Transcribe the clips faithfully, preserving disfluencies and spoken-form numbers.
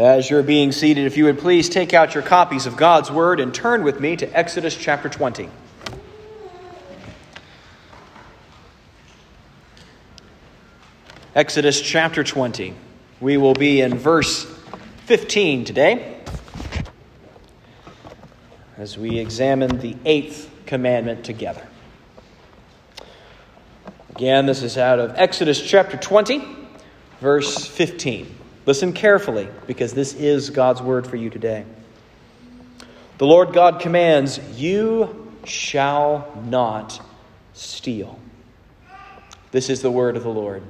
As you're being seated, if you would please take out your copies of God's Word and turn with me to Exodus chapter twenty. Exodus chapter twenty. We will be in verse fifteen today as we examine the eighth commandment together. Again, this is out of Exodus chapter twenty, verse fifteen. Listen carefully, because this is God's word for you today. The Lord God commands, "You shall not steal." This is the word of the Lord.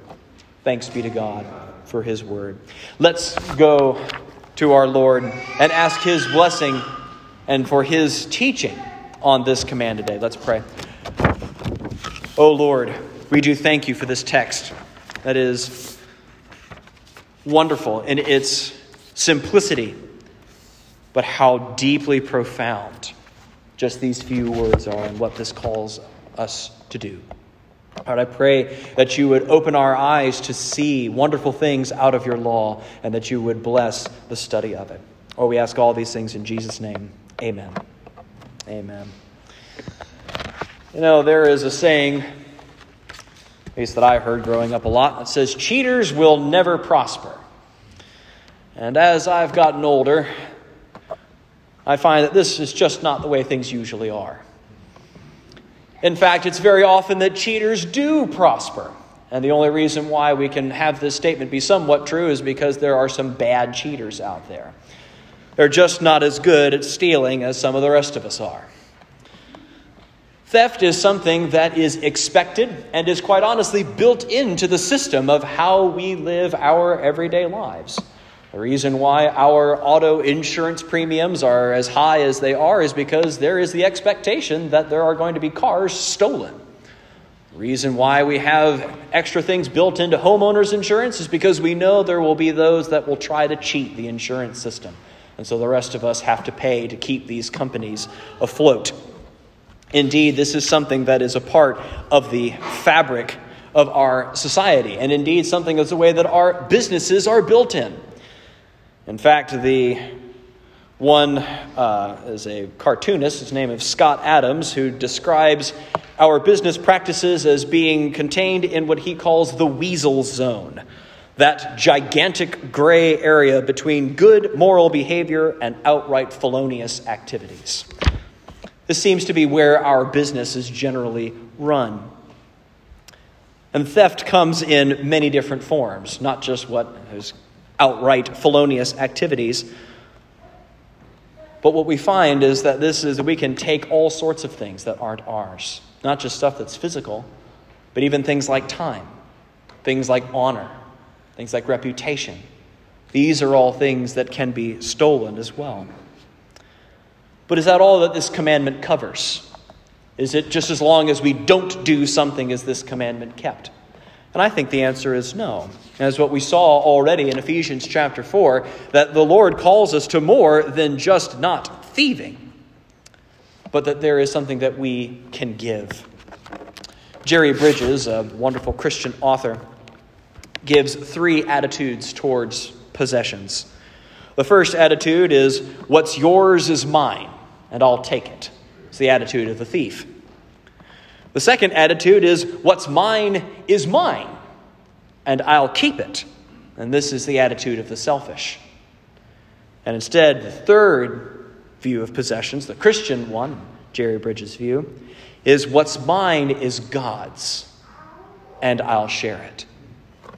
Thanks be to God for his word. Let's go to our Lord and ask his blessing and for his teaching on this command today. Let's pray. O Lord, we do thank you for this text that is wonderful in its simplicity, but how deeply profound just these few words are and what this calls us to do. Lord, I pray that you would open our eyes to see wonderful things out of your law and that you would bless the study of it. Oh, we ask all these things in Jesus' name. Amen. Amen. You know, there is a saying, at least that I heard growing up a lot, that says, "Cheaters will never prosper." And as I've gotten older, I find that this is just not the way things usually are. In fact, it's very often that cheaters do prosper. And the only reason why we can have this statement be somewhat true is because there are some bad cheaters out there. They're just not as good at stealing as some of the rest of us are. Theft is something that is expected and is quite honestly built into the system of how we live our everyday lives. The reason why our auto insurance premiums are as high as they are is because there is the expectation that there are going to be cars stolen. The reason why we have extra things built into homeowners insurance is because we know there will be those that will try to cheat the insurance system. And so the rest of us have to pay to keep these companies afloat. Indeed, this is something that is a part of the fabric of our society, and indeed something that's the way that our businesses are built in. In fact, the one uh, is a cartoonist, his name is Scott Adams, who describes our business practices as being contained in what he calls the weasel zone, that gigantic gray area between good moral behavior and outright felonious activities. This seems to be where our business is generally run. And theft comes in many different forms, not just what is outright felonious activities. But what we find is that this is we can take all sorts of things that aren't ours, not just stuff that's physical, but even things like time, things like honor, things like reputation. These are all things that can be stolen as well. But is that all that this commandment covers? Is it just as long as we don't do something is this commandment kept? And I think the answer is no. As what we saw already in Ephesians chapter four, that the Lord calls us to more than just not thieving, but that there is something that we can give. Jerry Bridges, a wonderful Christian author, gives three attitudes towards possessions. The first attitude is, what's yours is mine, and I'll take it. It's the attitude of the thief. The second attitude is, what's mine is mine, and I'll keep it. And this is the attitude of the selfish. And instead, the third view of possessions, the Christian one, Jerry Bridges' view, is what's mine is God's, and I'll share it. And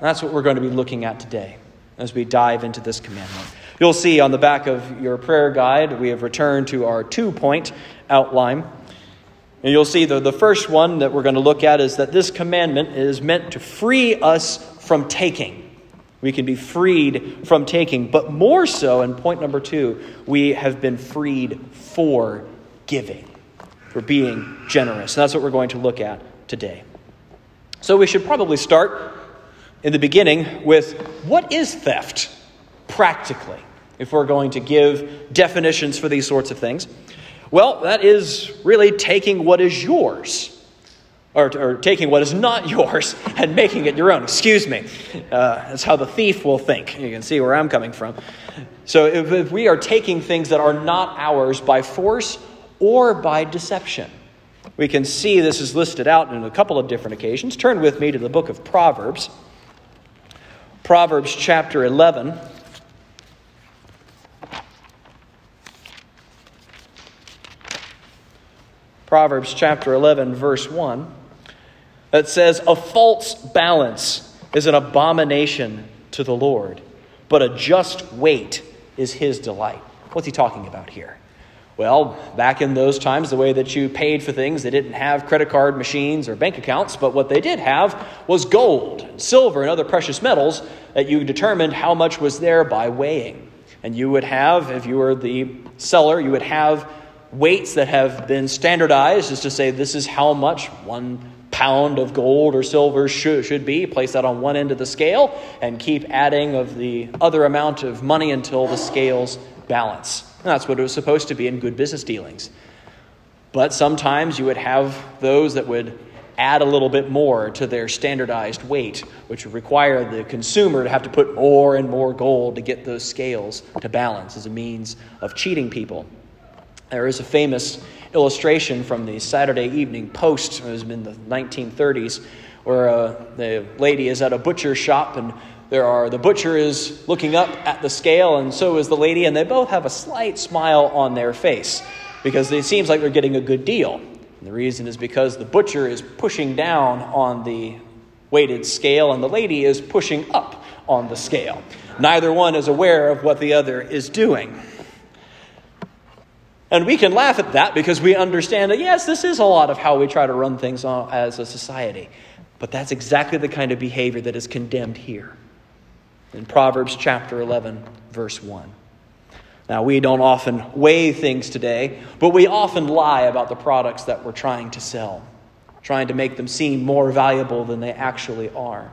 that's what we're going to be looking at today as we dive into this commandment. You'll see on the back of your prayer guide, we have returned to our two-point outline. And you'll see the, the first one that we're going to look at is that this commandment is meant to free us from taking. We can be freed from taking. But more so, in point number two, we have been freed for giving, for being generous. And that's what we're going to look at today. So we should probably start in the beginning with, what is theft? Practically, if we're going to give definitions for these sorts of things, well, that is really taking what is yours. or, or taking what is not yours and making it your own. Excuse me. Uh, that's how the thief will think. You can see where I'm coming from. So if, if we are taking things that are not ours by force or by deception, we can see this is listed out in a couple of different occasions. Turn with me to the book of Proverbs. Proverbs chapter eleven. Proverbs chapter eleven, verse one. That says, "A false balance is an abomination to the Lord, but a just weight is his delight." What's he talking about here? Well, back in those times, the way that you paid for things, they didn't have credit card machines or bank accounts, but what they did have was gold, silver, and other precious metals that you determined how much was there by weighing. And you would have, if you were the seller, you would have weights that have been standardized as to say this is how much one pound of gold or silver should, should be. Place that on one end of the scale and keep adding of the other amount of money until the scales balance. And that's what it was supposed to be in good business dealings. But sometimes you would have those that would add a little bit more to their standardized weight, which would require the consumer to have to put more and more gold to get those scales to balance as a means of cheating people. There is a famous illustration from the Saturday Evening Post, it was in the nineteen thirties, where uh, the lady is at a butcher shop and There are, the butcher is looking up at the scale, and so is the lady, and they both have a slight smile on their face because it seems like they're getting a good deal. And the reason is because the butcher is pushing down on the weighted scale, and the lady is pushing up on the scale. Neither one is aware of what the other is doing. And we can laugh at that because we understand that, yes, this is a lot of how we try to run things as a society. But that's exactly the kind of behavior that is condemned here in Proverbs chapter eleven, verse one. Now, we don't often weigh things today, but we often lie about the products that we're trying to sell, trying to make them seem more valuable than they actually are.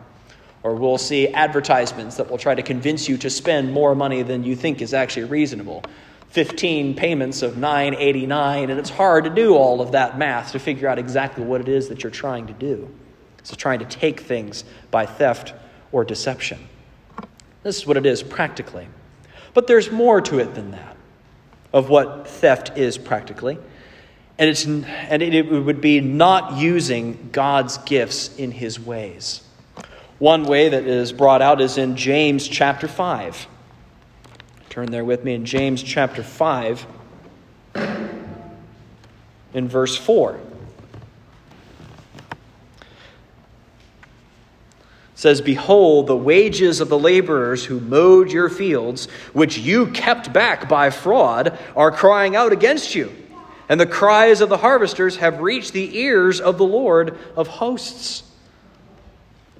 Or we'll see advertisements that will try to convince you to spend more money than you think is actually reasonable. fifteen payments of nine dollars and eighty-nine cents, and it's hard to do all of that math to figure out exactly what it is that you're trying to do. So trying to take things by theft or deception. This is what it is practically. But there's more to it than that, of what theft is practically. And it's and it would be not using God's gifts in his ways. One way that is brought out is in James chapter five. Turn there with me in James chapter five in verse four. Says, "Behold, the wages of the laborers who mowed your fields, which you kept back by fraud, are crying out against you. And the cries of the harvesters have reached the ears of the Lord of hosts."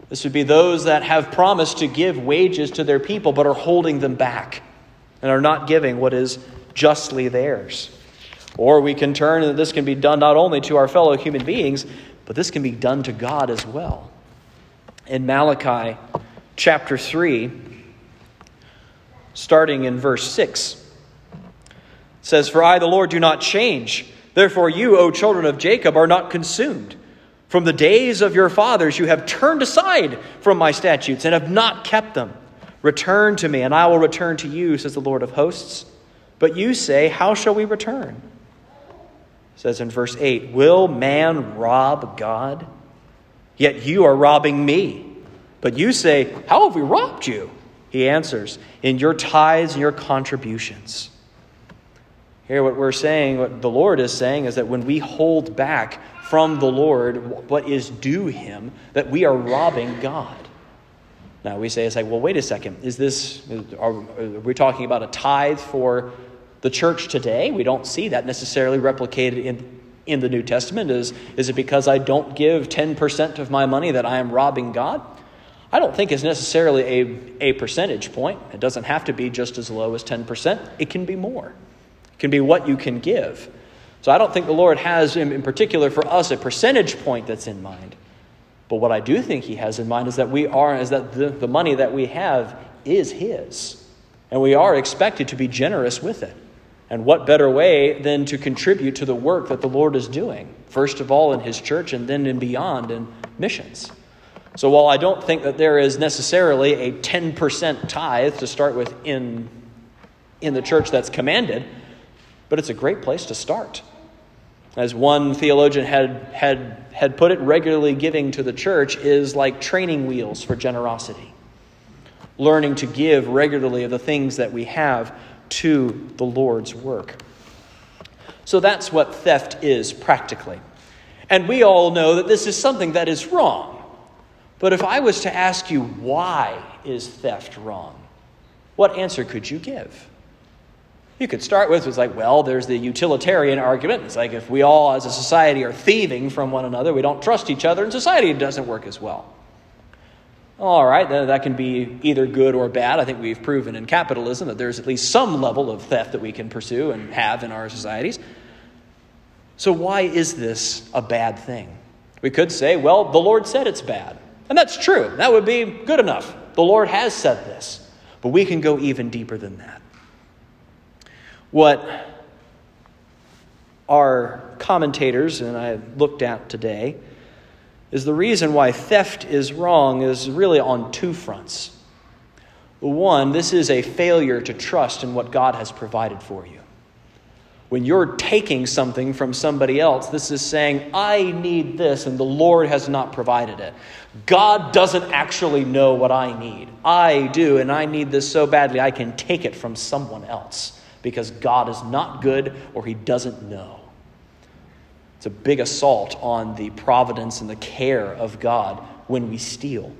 This would be those that have promised to give wages to their people, but are holding them back and are not giving what is justly theirs. Or we can turn, and this can be done not only to our fellow human beings, but this can be done to God as well. In Malachi chapter three, starting in verse six, it says, "For I, the Lord, do not change. Therefore you, O children of Jacob, are not consumed. From the days of your fathers you have turned aside from my statutes and have not kept them. Return to me, and I will return to you, says the Lord of hosts. But you say, how shall we return?" It says in verse eight, "Will man rob God? Yet you are robbing me. But you say, how have we robbed you?" He answers, "In your tithes and your contributions." Here what we're saying, what the Lord is saying, is that when we hold back from the Lord what is due him, that we are robbing God. Now we say, it's like, well, wait a second. Is this, are, are we talking about a tithe for the church today? We don't see that necessarily replicated in In the New Testament. Is, is it because I don't give ten percent of my money that I am robbing God? I don't think it's necessarily a, a percentage point. It doesn't have to be just as low as ten percent. It can be more. It can be what you can give. So I don't think the Lord has, in, in particular for us, a percentage point that's in mind. But what I do think he has in mind is that we are, is that the, the money that we have is his. And we are expected to be generous with it. And what better way than to contribute to the work that the Lord is doing, first of all in his church and then and beyond in missions. So while I don't think that there is necessarily a ten percent tithe to start with in, in the church that's commanded, but it's a great place to start. As one theologian had, had, had put it, regularly giving to the church is like training wheels for generosity. Learning to give regularly of the things that we have to the Lord's work. So that's what theft is practically. And we all know that this is something that is wrong. But if I was to ask you, why is theft wrong? What answer could you give? You could start with, it's like, well, there's the utilitarian argument. It's like, if we all as a society are thieving from one another, we don't trust each other, and society doesn't work as well. All right, then that can be either good or bad. I think we've proven in capitalism that there's at least some level of theft that we can pursue and have in our societies. So why is this a bad thing? We could say, well, the Lord said it's bad. And that's true. That would be good enough. The Lord has said this. But we can go even deeper than that. What our commentators and I looked at today is the reason why theft is wrong is really on two fronts. One, this is a failure to trust in what God has provided for you. When you're taking something from somebody else, this is saying, I need this, and the Lord has not provided it. God doesn't actually know what I need. I do, and I need this so badly, I can take it from someone else because God is not good or he doesn't know. It's a big assault on the providence and the care of God when we steal.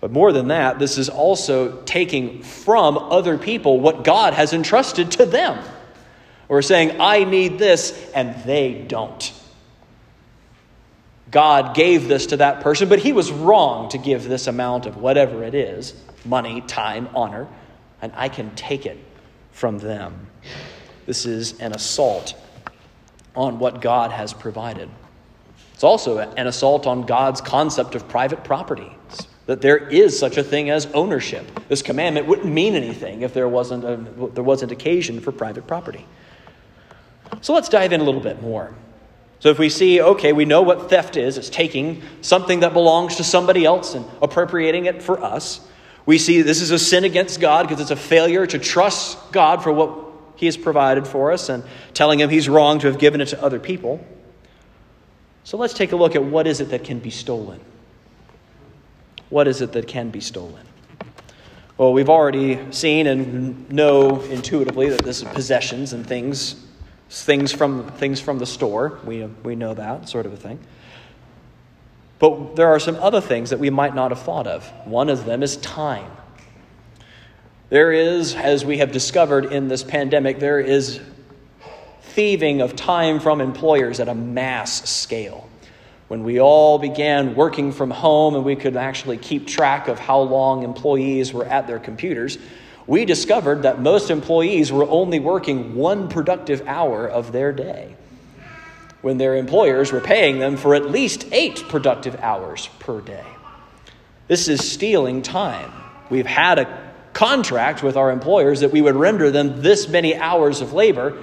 But more than that, this is also taking from other people what God has entrusted to them. Or saying, I need this, and they don't. God gave this to that person, but he was wrong to give this amount of whatever it is, money, time, honor, and I can take it from them. This is an assault on what God has provided. It's also an assault on God's concept of private property. It's that there is such a thing as ownership. This commandment wouldn't mean anything if there wasn't a, there wasn't occasion for private property. So let's dive in a little bit more. So if we see, okay, we know what theft is. It's taking something that belongs to somebody else and appropriating it for us. We see this is a sin against God because it's a failure to trust God for what he has provided for us and telling him he's wrong to have given it to other people. So let's take a look at what is it that can be stolen. What is it that can be stolen? Well, we've already seen and know intuitively that this is possessions and things, things from things from the store. We, we know that sort of a thing. But there are some other things that we might not have thought of. One of them is time. There is, as we have discovered in this pandemic, there is thieving of time from employers at a mass scale. When we all began working from home and we could actually keep track of how long employees were at their computers, we discovered that most employees were only working one productive hour of their day, when their employers were paying them for at least eight productive hours per day. This is stealing time. We've had a contract with our employers that we would render them this many hours of labor,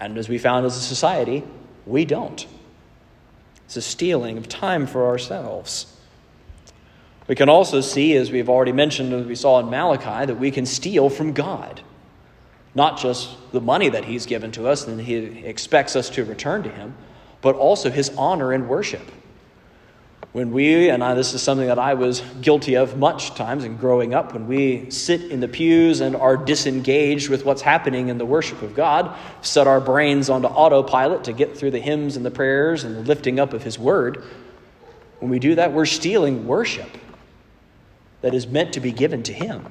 and as we found as a society, we don't. It's a stealing of time for ourselves. We can also see, as we've already mentioned, as we saw in Malachi, that we can steal from God. Not just the money that he's given to us and he expects us to return to him, but also his honor and worship. When we, and I, this is something that I was guilty of much times in growing up, when we sit in the pews and are disengaged with what's happening in the worship of God, set our brains onto autopilot to get through the hymns and the prayers and the lifting up of his word, when we do that, we're stealing worship that is meant to be given to him.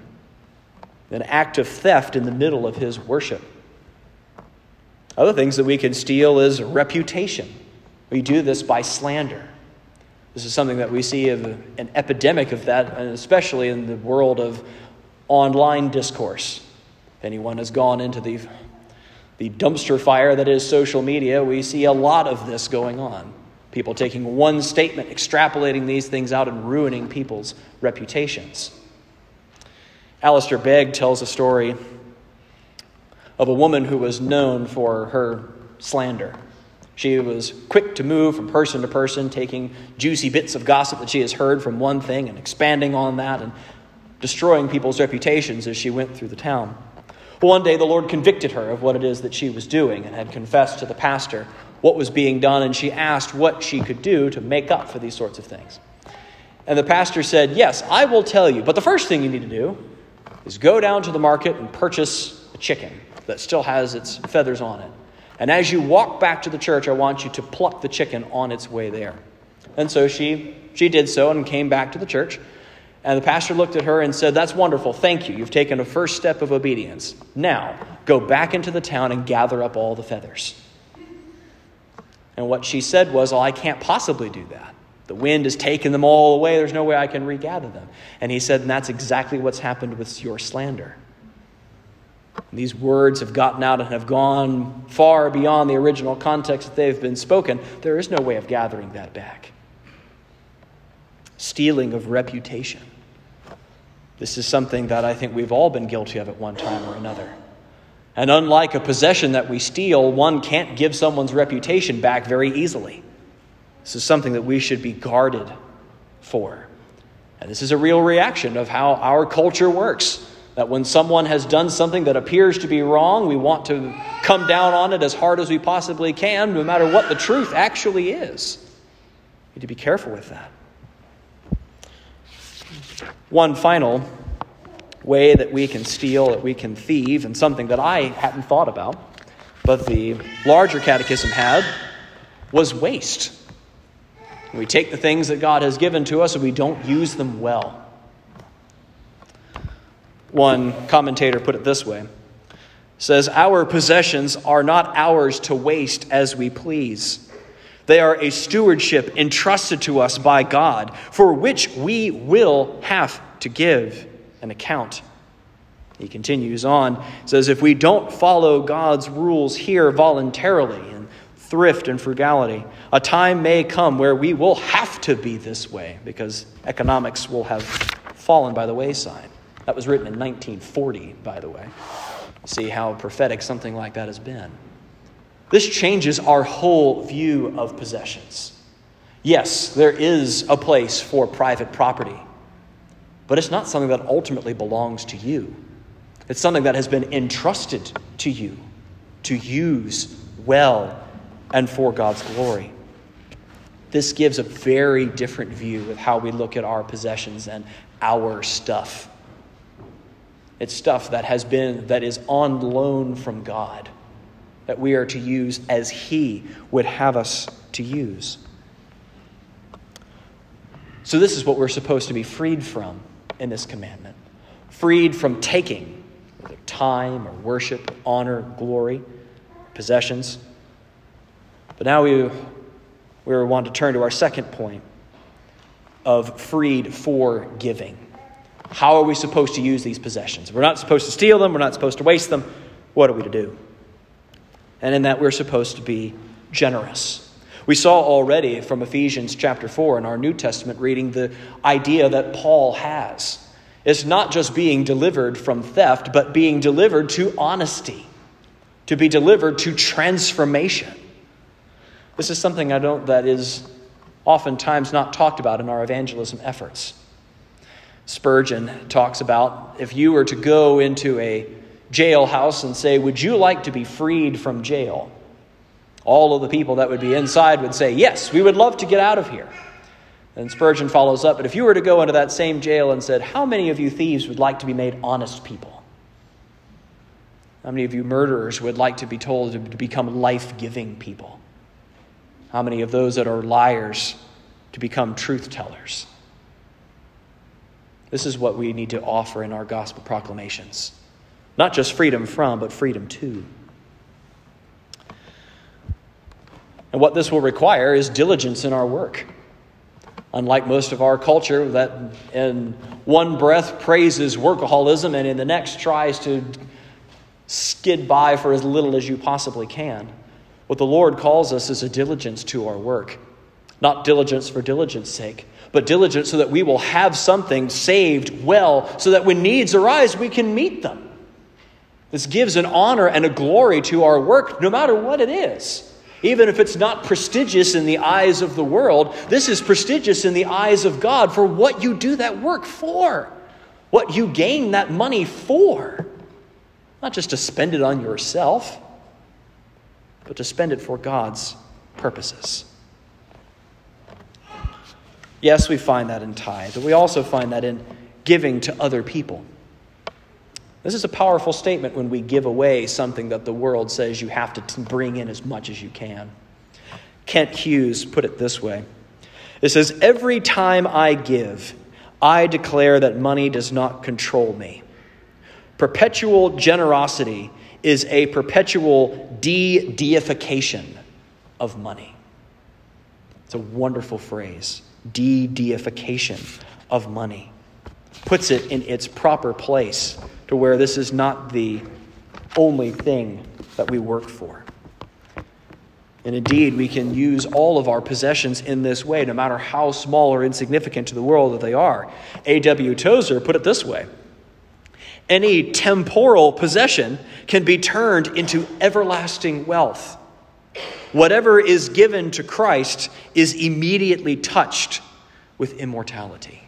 An act of theft in the middle of his worship. Other things that we can steal is reputation. We do this by slander. This is something that we see of an epidemic of that, and especially in the world of online discourse. If anyone has gone into the, the dumpster fire that is social media, we see a lot of this going on. People taking one statement, extrapolating these things out and ruining people's reputations. Alistair Begg tells a story of a woman who was known for her slander. She was quick to move from person to person, taking juicy bits of gossip that she has heard from one thing and expanding on that and destroying people's reputations as she went through the town. But one day the Lord convicted her of what it is that she was doing and had confessed to the pastor what was being done, and she asked what she could do to make up for these sorts of things. And the pastor said, yes, I will tell you, but the first thing you need to do is go down to the market and purchase a chicken that still has its feathers on it. And as you walk back to the church, I want you to pluck the chicken on its way there. And so she she did so and came back to the church. And the pastor looked at her and said, that's wonderful. Thank you. You've taken a first step of obedience. Now, go back into the town and gather up all the feathers. And what she said was, well, I can't possibly do that. The wind has taken them all away. There's no way I can regather them. And he said, and that's exactly what's happened with your slander. And these words have gotten out and have gone far beyond the original context that they've been spoken. There is no way of gathering that back. Stealing of reputation. This is something that I think we've all been guilty of at one time or another. And unlike a possession that we steal, one can't give someone's reputation back very easily. This is something that we should be guarded for. And this is a real reaction of how our culture works, that when someone has done something that appears to be wrong, we want to come down on it as hard as we possibly can, no matter what the truth actually is. We need to be careful with that. One final way that we can steal, that we can thieve, and something that I hadn't thought about, but the larger catechism had, was waste. We take the things that God has given to us and we don't use them well. One commentator put it this way, says, our possessions are not ours to waste as we please. They are a stewardship entrusted to us by God, for which we will have to give an account. He continues on, says, if we don't follow God's rules here voluntarily in thrift and frugality, a time may come where we will have to be this way because economics will have fallen by the wayside. That was written in nineteen forty, by the way. See how prophetic something like that has been. This changes our whole view of possessions. Yes, there is a place for private property, but it's not something that ultimately belongs to you. It's something that has been entrusted to you to use well and for God's glory. This gives a very different view of how we look at our possessions and our stuff. It's stuff that has been, that is on loan from God, that we are to use as He would have us to use. So this is what we're supposed to be freed from in this commandment. Freed from taking, whether time or worship, honor, glory, possessions. But now we, we want to turn to our second point of freed for giving. How are we supposed to use these possessions? We're not supposed to steal them. We're not supposed to waste them. What are we to do? And in that, we're supposed to be generous. We saw already from Ephesians chapter four in our New Testament reading the idea that Paul has. It's not just being delivered from theft, but being delivered to honesty, to be delivered to transformation. This is something I don't that is oftentimes not talked about in our evangelism efforts. Spurgeon talks about if you were to go into a jailhouse and say, would you like to be freed from jail? All of the people that would be inside would say, yes, we would love to get out of here. And Spurgeon follows up, but if you were to go into that same jail and said, how many of you thieves would like to be made honest people? How many of you murderers would like to be told to become life-giving people? How many of those that are liars to become truth-tellers? This is what we need to offer in our gospel proclamations. Not just freedom from, but freedom to. And what this will require is diligence in our work. Unlike most of our culture that in one breath praises workaholism and in the next tries to skid by for as little as you possibly can, what the Lord calls us is a diligence to our work. Not diligence for diligence sake, but diligence so that we will have something saved well so that when needs arise, we can meet them. This gives an honor and a glory to our work, no matter what it is. Even if it's not prestigious in the eyes of the world, this is prestigious in the eyes of God for what you do that work for, what you gain that money for. Not just to spend it on yourself, but to spend it for God's purposes. Yes, we find that in tithe, but we also find that in giving to other people. This is a powerful statement when we give away something that the world says you have to t- bring in as much as you can. Kent Hughes put it this way. It says, "Every time I give, I declare that money does not control me. Perpetual generosity is a perpetual de-deification of money." It's a wonderful phrase, de-deification of money. Puts it in its proper place to where this is not the only thing that we work for. And indeed, we can use all of our possessions in this way, no matter how small or insignificant to the world that they are. A W Tozer put it this way. Any temporal possession can be turned into everlasting wealth. Whatever is given to Christ is immediately touched with immortality.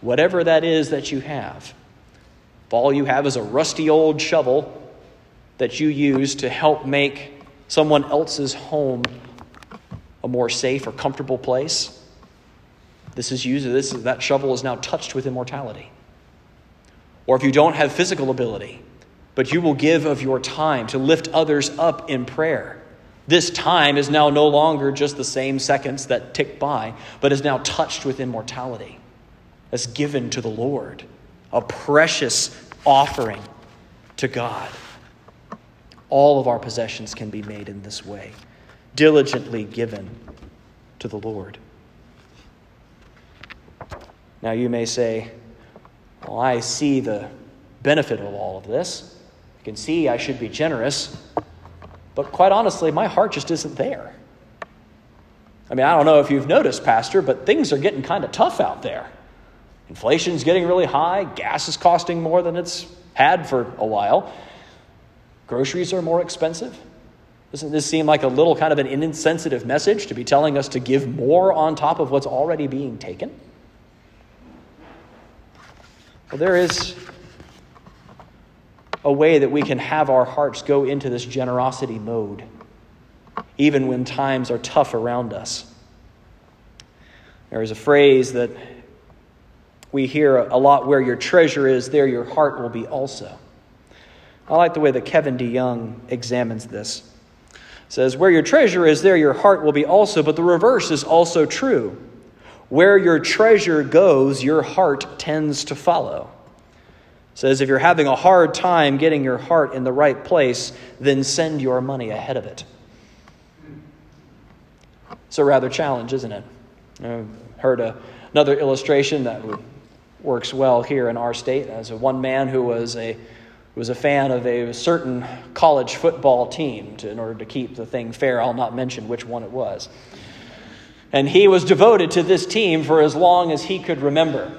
Whatever that is that you have, if all you have is a rusty old shovel that you use to help make someone else's home a more safe or comfortable place, this is used, this is, that shovel is now touched with immortality. Or if you don't have physical ability, but you will give of your time to lift others up in prayer, this time is now no longer just the same seconds that tick by, but is now touched with immortality, as given to the Lord, a precious offering to God. All of our possessions can be made in this way, diligently given to the Lord. Now you may say, well, I see the benefit of all of this. You can see I should be generous. But quite honestly, my heart just isn't there. I mean, I don't know if you've noticed, Pastor, but things are getting kind of tough out there. Inflation's getting really high. Gas is costing more than it's had for a while. Groceries are more expensive. Doesn't this seem like a little kind of an insensitive message to be telling us to give more on top of what's already being taken? Well, there is a way that we can have our hearts go into this generosity mode, even when times are tough around us. There is a phrase that we hear a lot, where your treasure is, there your heart will be also. I like the way that Kevin DeYoung examines this. It says, where your treasure is, there your heart will be also, but the reverse is also true. Where your treasure goes, your heart tends to follow. It says, if you're having a hard time getting your heart in the right place, then send your money ahead of it. It's a rather challenge, isn't it? I heard a, another illustration that works well here in our state. As a one man who was a who was a fan of a certain college football team, to, in order to keep the thing fair, I'll not mention which one it was. And he was devoted to this team for as long as he could remember.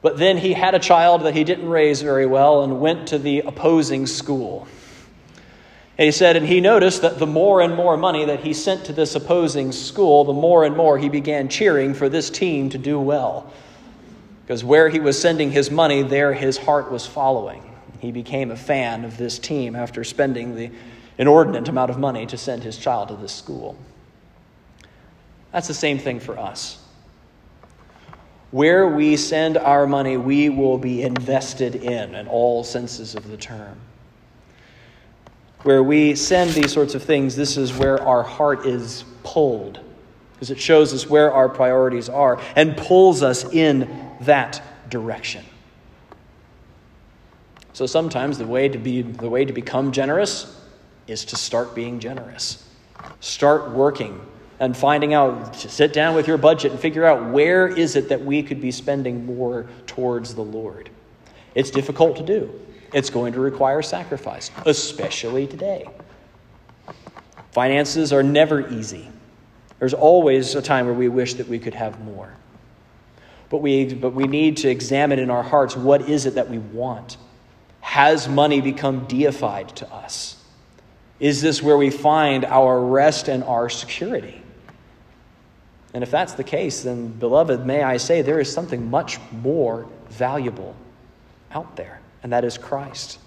But then he had a child that he didn't raise very well and went to the opposing school. And he said, and he noticed that the more and more money that he sent to this opposing school, the more and more he began cheering for this team to do well. Because where he was sending his money, there his heart was following. He became a fan of this team after spending the inordinate amount of money to send his child to this school. That's the same thing for us. Where we send our money, we will be invested in, in all senses of the term. Where we send these sorts of things, this is where our heart is pulled, because it shows us where our priorities are and pulls us in that direction. So sometimes the way to be, the way to become generous is to start being generous. Start working and finding out, sit down with your budget and figure out where is it that we could be spending more towards the Lord. It's difficult to do. It's going to require sacrifice, especially today. Finances are never easy. There's always a time where we wish that we could have more. But we, but we need to examine in our hearts, what is it that we want? Has money become deified to us? Is this where we find our rest and our security? And if that's the case, then, beloved, may I say there is something much more valuable out there, and that is Christ.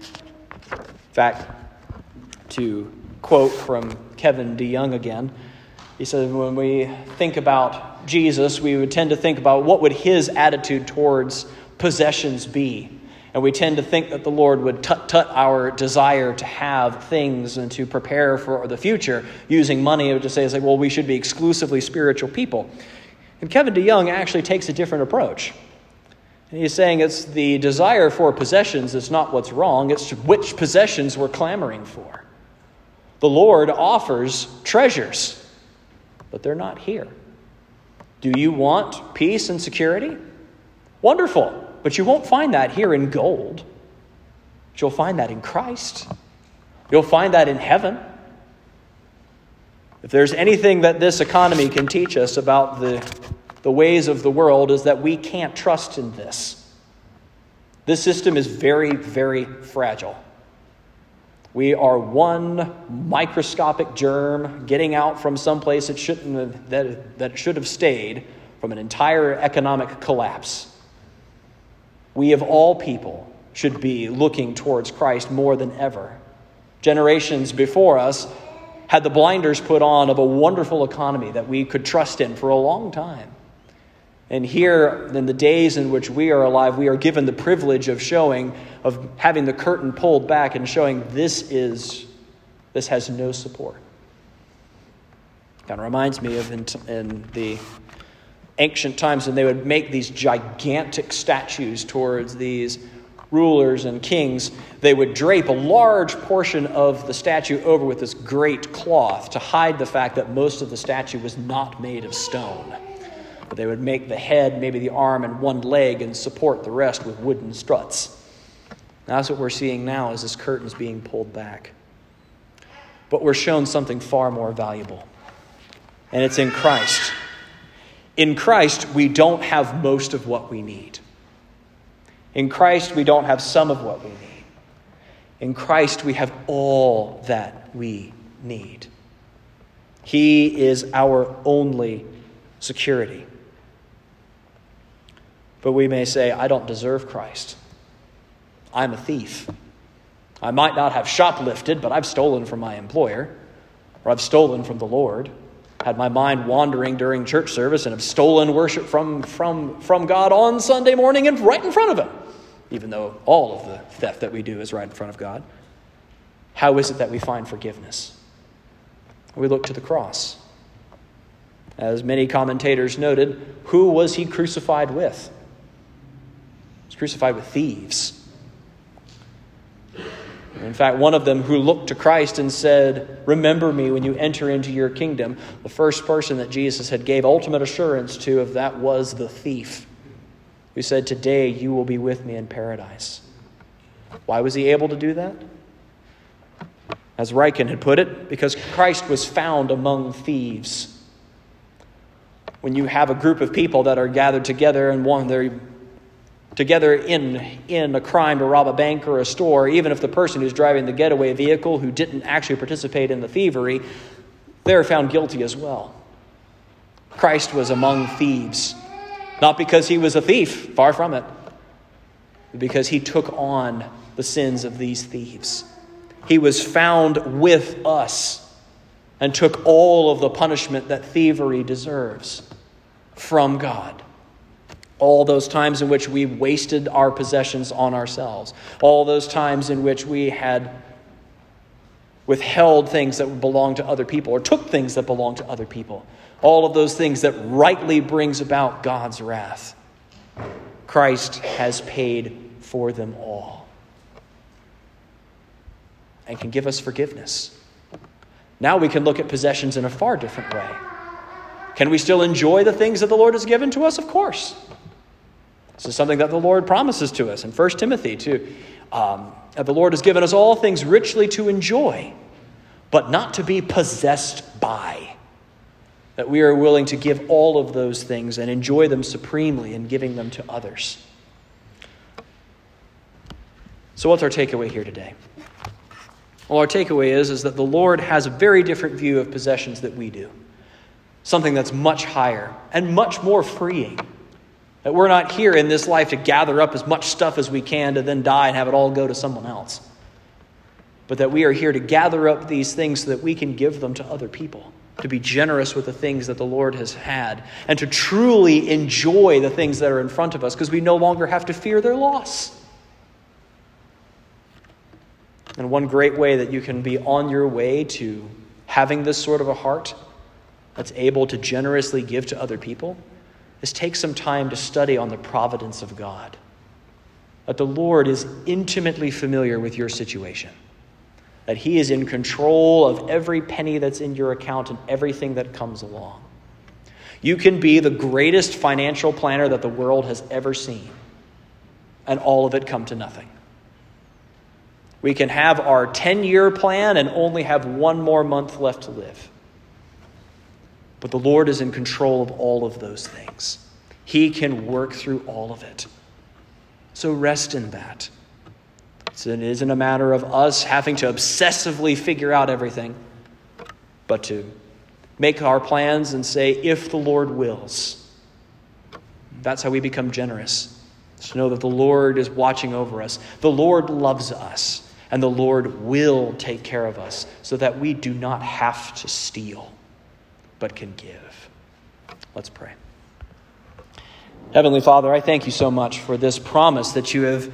In fact, to quote from Kevin DeYoung again, he said, when we think about Jesus, we would tend to think about what would his attitude towards possessions be. And we tend to think that the Lord would tut-tut our desire to have things and to prepare for the future using money. It would just say, it's like, well, we should be exclusively spiritual people. And Kevin DeYoung actually takes a different approach. And he's saying it's the desire for possessions is not what's wrong. It's which possessions we're clamoring for. The Lord offers treasures, but they're not here. Do you want peace and security? Wonderful. But you won't find that here in gold. But you'll find that in Christ. You'll find that in heaven. If there's anything that this economy can teach us about the, the ways of the world, is that we can't trust in this. This system is very, very fragile. We are one microscopic germ getting out from someplace it shouldn't have, that, that it should have stayed from an entire economic collapse. We of all people should be looking towards Christ more than ever. Generations before us had the blinders put on of a wonderful economy that we could trust in for a long time. And here, in the days in which we are alive, we are given the privilege of showing, of having the curtain pulled back and showing this is, this has no support. Kind of reminds me of in, in the ancient times, and they would make these gigantic statues towards these rulers and kings. They would drape a large portion of the statue over with this great cloth to hide the fact that most of the statue was not made of stone. But they would make the head, maybe the arm, and one leg, and support the rest with wooden struts. Now, that's what we're seeing now as this curtain's being pulled back. But we're shown something far more valuable, and it's in Christ. In Christ, we don't have most of what we need. In Christ, we don't have some of what we need. In Christ, we have all that we need. He is our only security. But we may say, I don't deserve Christ. I'm a thief. I might not have shoplifted, but I've stolen from my employer, or I've stolen from the Lord. Had my mind wandering during church service and have stolen worship from, from, from God on Sunday morning and right in front of him, even though all of the theft that we do is right in front of God. How is it that we find forgiveness? We look to the cross. As many commentators noted, who was he crucified with? He was crucified with thieves. In fact, one of them who looked to Christ and said, remember me when you enter into your kingdom. The first person that Jesus had gave ultimate assurance to of that was the thief, who said, today you will be with me in paradise. Why was he able to do that? As Reichen had put it, because Christ was found among thieves. When you have a group of people that are gathered together and one, they're together in, in a crime to rob a bank or a store, even if the person who's driving the getaway vehicle who didn't actually participate in the thievery, they're found guilty as well. Christ was among thieves, not because he was a thief, far from it, but because he took on the sins of these thieves. He was found with us and took all of the punishment that thievery deserves from God. All those times in which we wasted our possessions on ourselves. All those times in which we had withheld things that belonged to other people or took things that belonged to other people. All of those things that rightly brings about God's wrath. Christ has paid for them all and can give us forgiveness. Now we can look at possessions in a far different way. Can we still enjoy the things that the Lord has given to us? Of course. This is something that the Lord promises to us in First Timothy too. Um, the Lord has given us all things richly to enjoy, but not to be possessed by. That we are willing to give all of those things and enjoy them supremely in giving them to others. So what's our takeaway here today? Well, our takeaway is, is that the Lord has a very different view of possessions that we do. Something that's much higher and much more freeing. That we're not here in this life to gather up as much stuff as we can to then die and have it all go to someone else. But that we are here to gather up these things so that we can give them to other people. To be generous with the things that the Lord has had. And to truly enjoy the things that are in front of us because we no longer have to fear their loss. And one great way that you can be on your way to having this sort of a heart that's able to generously give to other people is take some time to study on the providence of God. That the Lord is intimately familiar with your situation. That he is in control of every penny that's in your account and everything that comes along. You can be the greatest financial planner that the world has ever seen, and all of it come to nothing. We can have our ten-year plan and only have one more month left to live. But the Lord is in control of all of those things. He can work through all of it. So rest in that. So it isn't a matter of us having to obsessively figure out everything, but to make our plans and say, if the Lord wills. That's how we become generous. To know that the Lord is watching over us. The Lord loves us, and the Lord will take care of us so that we do not have to steal, but can give. Let's pray. Heavenly Father, I thank you so much for this promise that you have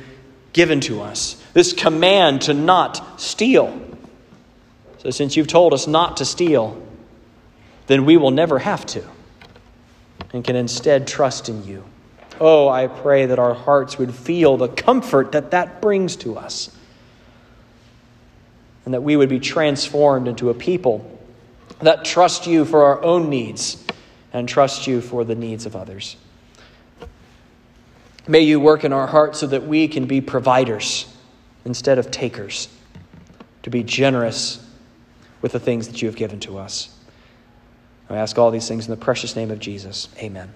given to us, this command to not steal. So since you've told us not to steal, then we will never have to, and can instead trust in you. Oh, I pray that our hearts would feel the comfort that that brings to us, and that we would be transformed into a people that trust you for our own needs and trust you for the needs of others. May you work in our hearts so that we can be providers instead of takers, to be generous with the things that you have given to us. I ask all these things in the precious name of Jesus. Amen.